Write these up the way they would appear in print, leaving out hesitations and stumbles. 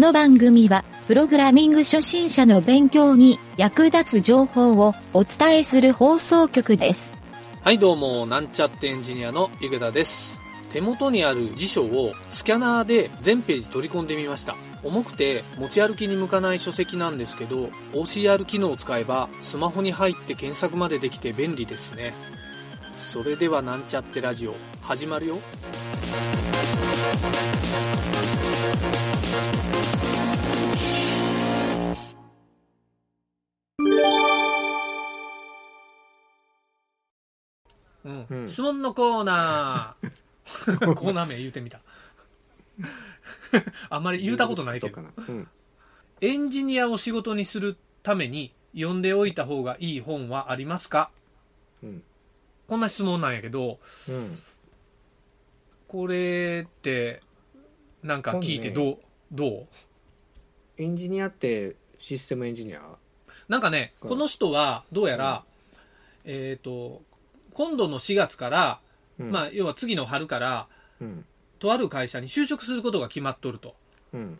この番組はプログラミング初心者の勉強に役立つ情報をお伝えする放送局です。はい、どうも、なんちゃってエンジニアのゆげたです。手元にある辞書をスキャナーで全ページ取り込んでみました。重くて持ち歩きに向かない書籍なんですけど、 OCR 機能を使えばスマホに入って検索までできて便利ですね。それではなんちゃってラジオ始まるよ。うん、質問のコーナーコーナー名言うてみたあんまり言うたことないけど、うん、エンジニアを仕事にするために読んでおいた方がいい本はありますか、うん、こんな質問なんやけど、うん、これってなんか聞いてどうエンジニアってシステムエンジニアなんかね、この人はどうやら、うん、今度の4月から、うん、まあ要は次の春から、うん、とある会社に就職することが決まっとると、うん、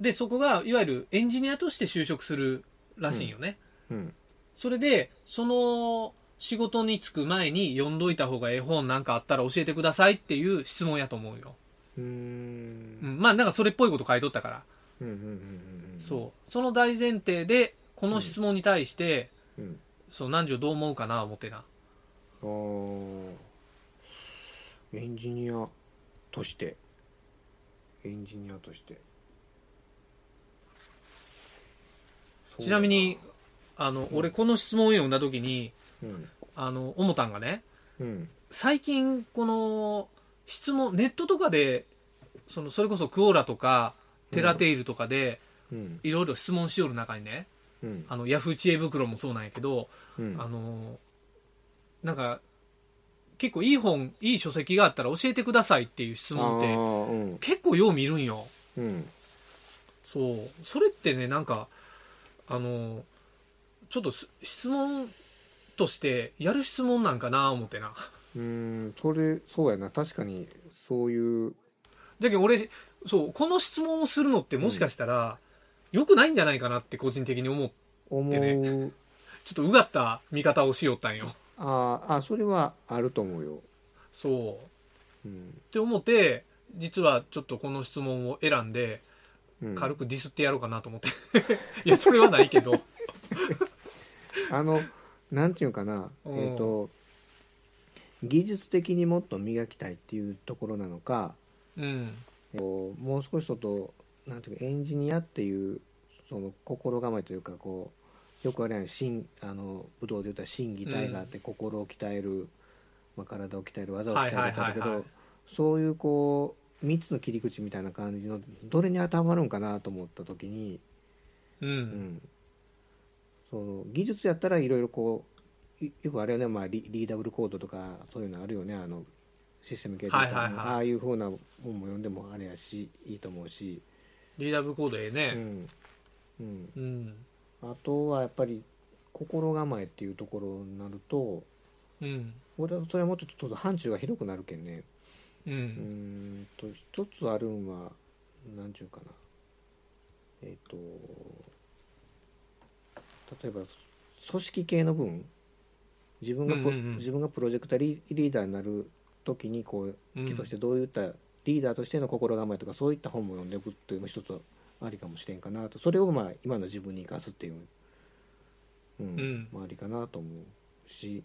でそこがいわゆるエンジニアとして就職するらしいんよね、うんうん、それでその仕事に就く前に読んどいた方がええ本なんかあったら教えてくださいっていう質問やと思うよ。まあなんかそれっぽいこと書いとったから、うんうんうんうん、その大前提でこの質問に対して、うんうん、そう何時どう思うかな思ってな。エンジニアとしてちなみにうん、俺この質問を読んだ時に、うん、思ったんがね、うん、最近この質問ネットとかでそれこそクオラとかテラテイルとかでいろいろ質問しよる中にね、うん、ヤフー知恵袋もそうなんやけど、うん、なんか結構いい書籍があったら教えてくださいっていう質問って結構よう見るんよ、うん、それってねなんかちょっと質問としてやる質問なんかな思ってな。そうやな、確かにそういうだけど俺この質問をするのってもしかしたら良くないんじゃないかなって個人的に思ってね、ちょっとうがった見方をしよったんよ。ああ、それはあると思うよ。そう、うん、って思って実はちょっとこの質問を選んで軽くディスってやろうかなと思っていやそれはないけどなんていうかな、技術的にもっと磨きたいっていうところなのか、うん、もう少しなんていうかエンジニアっていうその心構えというかこうよくあれやん、武道で言ったら心技体があって、うん、心を鍛える、まあ、体を鍛える技を鍛えるんだけど、そういうこう3つの切り口みたいな感じのどれに当てはまるんかなと思った時に、うんうん、技術やったらいろいろこうよくあれよね、まあ、リーダブルコードとかそういうのあるよね、システム系とか、ああいう風な本も読んでもあれやしいいと思うし、リーダブルコードええね、うんうんうん、あとはやっぱり心構えっていうところになると、うん、それはもうちょっと範疇が広くなるけんね、うん、一つあるんは何ちゅうかな、例えば組織系の分自分がプロジェクトリーダーになる時にこう気としてどういったリーダーとしての心構えとかそういった本も読んでおくっていうのも一つありかもしれんかなと、それをまあ今の自分に生かすっていう、うんうん、ありかなと思うし、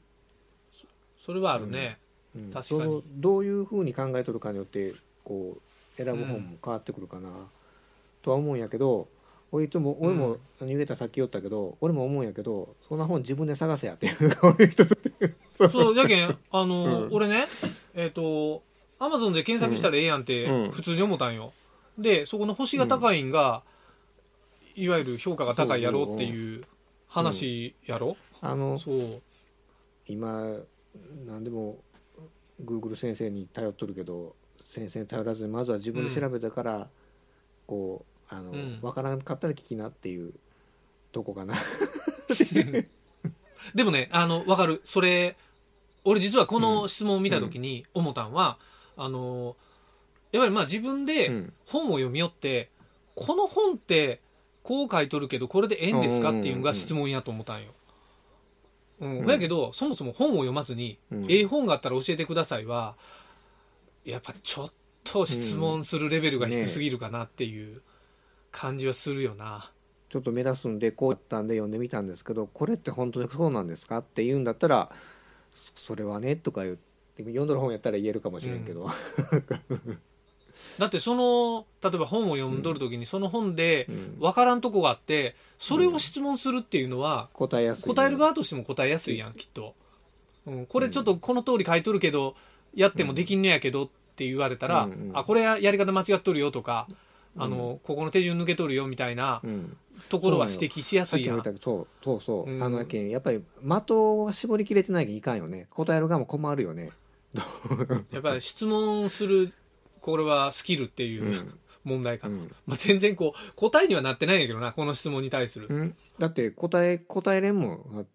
それはあるね、うんうん、確かにどういうふうに考えとるかによってこう選ぶ本も変わってくるかな、うん、とは思うんやけど、俺もゆげたさっき言ったけど、俺も思うんやけど、そんな本自分で探せやっていうのが俺一つそうだけんうん、俺ねAmazon で検索したらええやんって普通に思ったんよ、うんうんで、そこの星が高いんが、うん、いわゆる評価が高いやろっていう話やろ、うん、そう今何でも Google 先生に頼っとるけど、先生に頼らずにまずは自分で調べたから、うん、こう分からなかったら聞きなっていうとこかなでもね分かる、それ俺実はこの質問を見た時に思ったんはやっぱりまあ自分で本を読み寄って、この本ってこう書いとるけどこれでええんですかっていうのが質問やと思ったんよ。だけどそもそも本を読まずに、ええ本があったら教えてくださいはやっぱちょっと質問するレベルが低すぎるかなっていう感じはするよな。ちょっと目立つんでこうやったんで読んでみたんですけど、これって本当にそうなんですかって言うんだったら、それはねとか言って読んどる本やったら言えるかもしれんけど、だってその例えば本を読んどる時にその本で分からんとこがあってそれを質問するっていうのは答えやすい、答える側としても答えやすいやんきっと、これちょっとこの通り書いとるけどやってもできんのやけどって言われたら、あ、これやり方間違っとるよとか、ここの手順抜けとるよみたいなところは指摘しやすいやん。そうそう、あの件やっぱり的を絞りきれてないといかんよね。答える側も困るよねやっぱり質問するこれはスキルっていう、問題かな、全然こう答えにはなってないんやけどな、この質問に対する、だって答えれんもん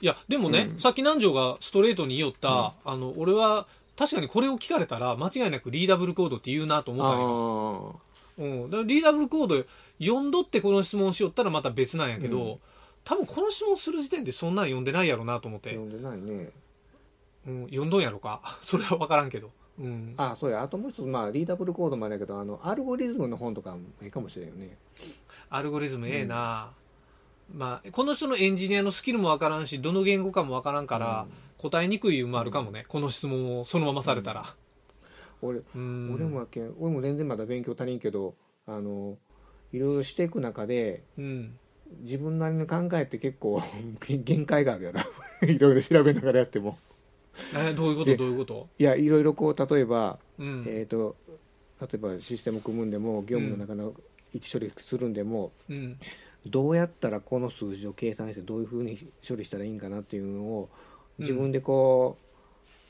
いやでもね、さっき南條がストレートに言おった、俺は確かにこれを聞かれたら間違いなくリーダブルコードって言うなと思ったんやけど、だからリーダブルコード読んどってこの質問しよったらまた別なんやけど、多分この質問する時点でそんなん読んでないやろなと思って。読んでないね。読んどんやろかそれは分からんけど、ああそうや、あともう一つ、リーダブルコードもあれやけど、アルゴリズムの本とかもいいかもしれんよね。アルゴリズムええな、この人のエンジニアのスキルも分からんしどの言語かも分からんから、答えにくいもあるかもね、この質問をそのままされたら、俺も全然まだ勉強足りんけど、いろいろしていく中で、自分なりの考えって結構限界があるやろいろいろ調べながらやってもどういうこといやいろいろこう例えば、例えばシステム組むんでも業務の中の位置処理するんでも、どうやったらこの数字を計算してどういうふうに処理したらいいんかなっていうのを自分でこ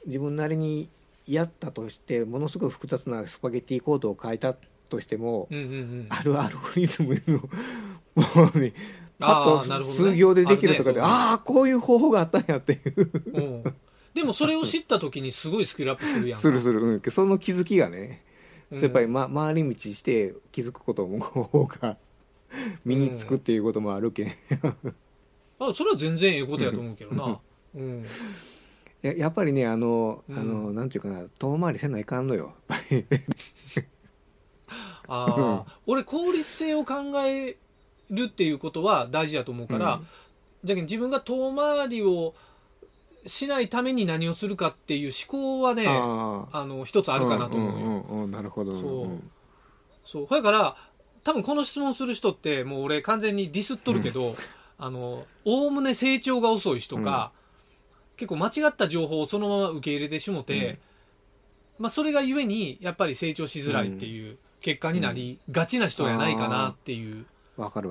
う、自分なりにやったとして、ものすごく複雑なスパゲッティコードを書いたとしても、あるアルゴリズムのもうね、パッと数行でできるとかで、こういう方法があったんやっていうでもそれを知った時にすごいスキルアップするやんかする、その気づきがね、やっぱり、回り道して気づくことも方が身につくっていうこともあるけん、それは全然ええことやと思うけどな、やっぱりねなんていうかな、遠回りせないかんのよ俺効率性を考えるっていうことは大事だと思うから、じゃけん自分が遠回りをしないために何をするかっていう思考はね、一つあるかなと思うよ。なるほど。そうだから多分この質問する人ってもう俺完全にディスっとるけど、おおむね成長が遅い人か、結構間違った情報をそのまま受け入れてしもて、それがゆえにやっぱり成長しづらいっていう結果になりがちな人やないかなっていう。わかる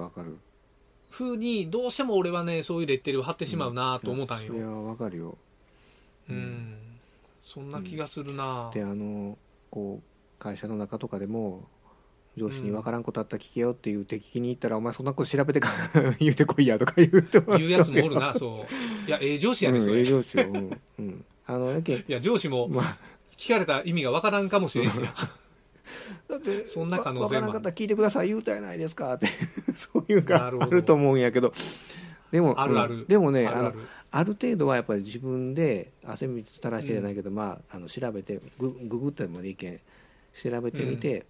ふうにどうしても俺はね、そういうレッテルを貼ってしまうなと思ったんよ。それはわかるよ。そんな気がするな。でこう会社の中とかでも上司に分からんことあったら聞けよって言うて聞きに行ったら、お前そんなこと調べてから言うてこいやとか言うやつもおるなそういや上司やねそれ。上司よ。いや上司も聞かれた意味が分からんかもしれんしな。だってそんな可能性も分からなかったら聞いてください言うたやないですかってそういうかあると思うんやけど、でもね、ある程度はやっぱり自分で汗水垂らしてじゃないけど、調べてググってもいいけん調べてみて、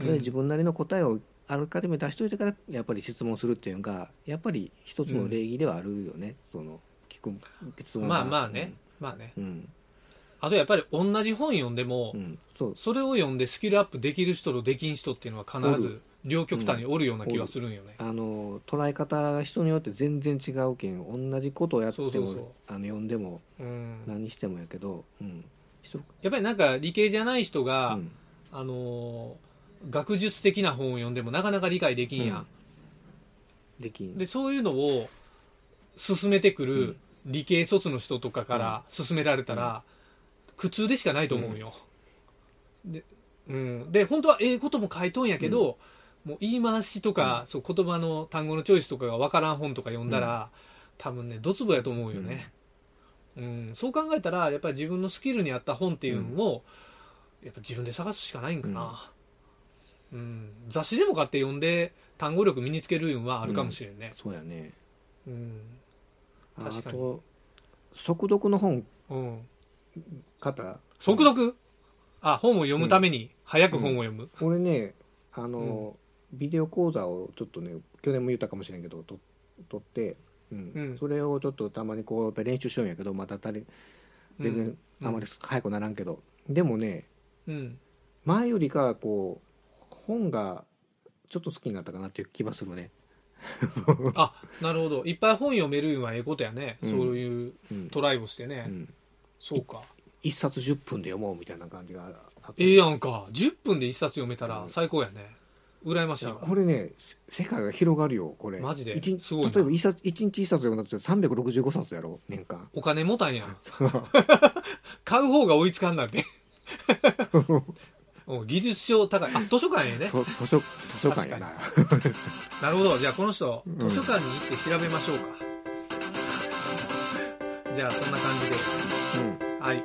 自分なりの答えをあらかじめ出しといてからやっぱり質問するっていうのがやっぱり一つの礼儀ではあるよね、その聞く質問。まあね、あとやっぱり同じ本読んでも、それを読んでスキルアップできる人とできん人っていうのは必ず両極端におるような気がするんよね。捉え方が人によって全然違うけん、同じことをやっても読んでも、何してもやけど、やっぱりなんか理系じゃない人が、学術的な本を読んでもなかなか理解できんやん、でそういうのを進めてくる理系卒の人とかから進められたら、苦痛でしかないと思うよ。で本当はええことも書いとんやけど、もう言い回しとか、そう言葉の単語のチョイスとかが分からん本とか読んだら、多分ねドツボやと思うよね。そう考えたらやっぱり自分のスキルに合った本っていうのを、やっぱ自分で探すしかないんかな。うん、雑誌でも買って読んで単語力身につける運はあるかもしれんね、うん、そうやね、うん、確かに。あと速読の本、うん、速読、あ、本を読むために早く本を読む、うんうん、俺ねビデオ講座をちょっとね去年も言ったかもしれんけど撮って、うんうん、それをちょっとたまにこうやっぱ練習しようんやけど、また全然あまり早くならんけど、うん、でもね、うん、前よりかこう本がちょっと好きになったかなっていう気がするねあ、なるほど。いっぱい本読めるのはええことやね、うん、そういうトライをしてね、うん、そうか。1冊10分で読もうみたいな感じがあって、やんか。10分で1冊読めたら最高やね、うん、羨ましい。これね世界が広がるよこれマジで。すごい。例えば1日1冊読んだと365冊やろ年間。お金もたんやん買う方が追いつかんなんて技術書高い。あ、図書館やね図書館やななるほど。じゃあこの人、うん、図書館に行って調べましょうかじゃあそんな感じで、うん、はい。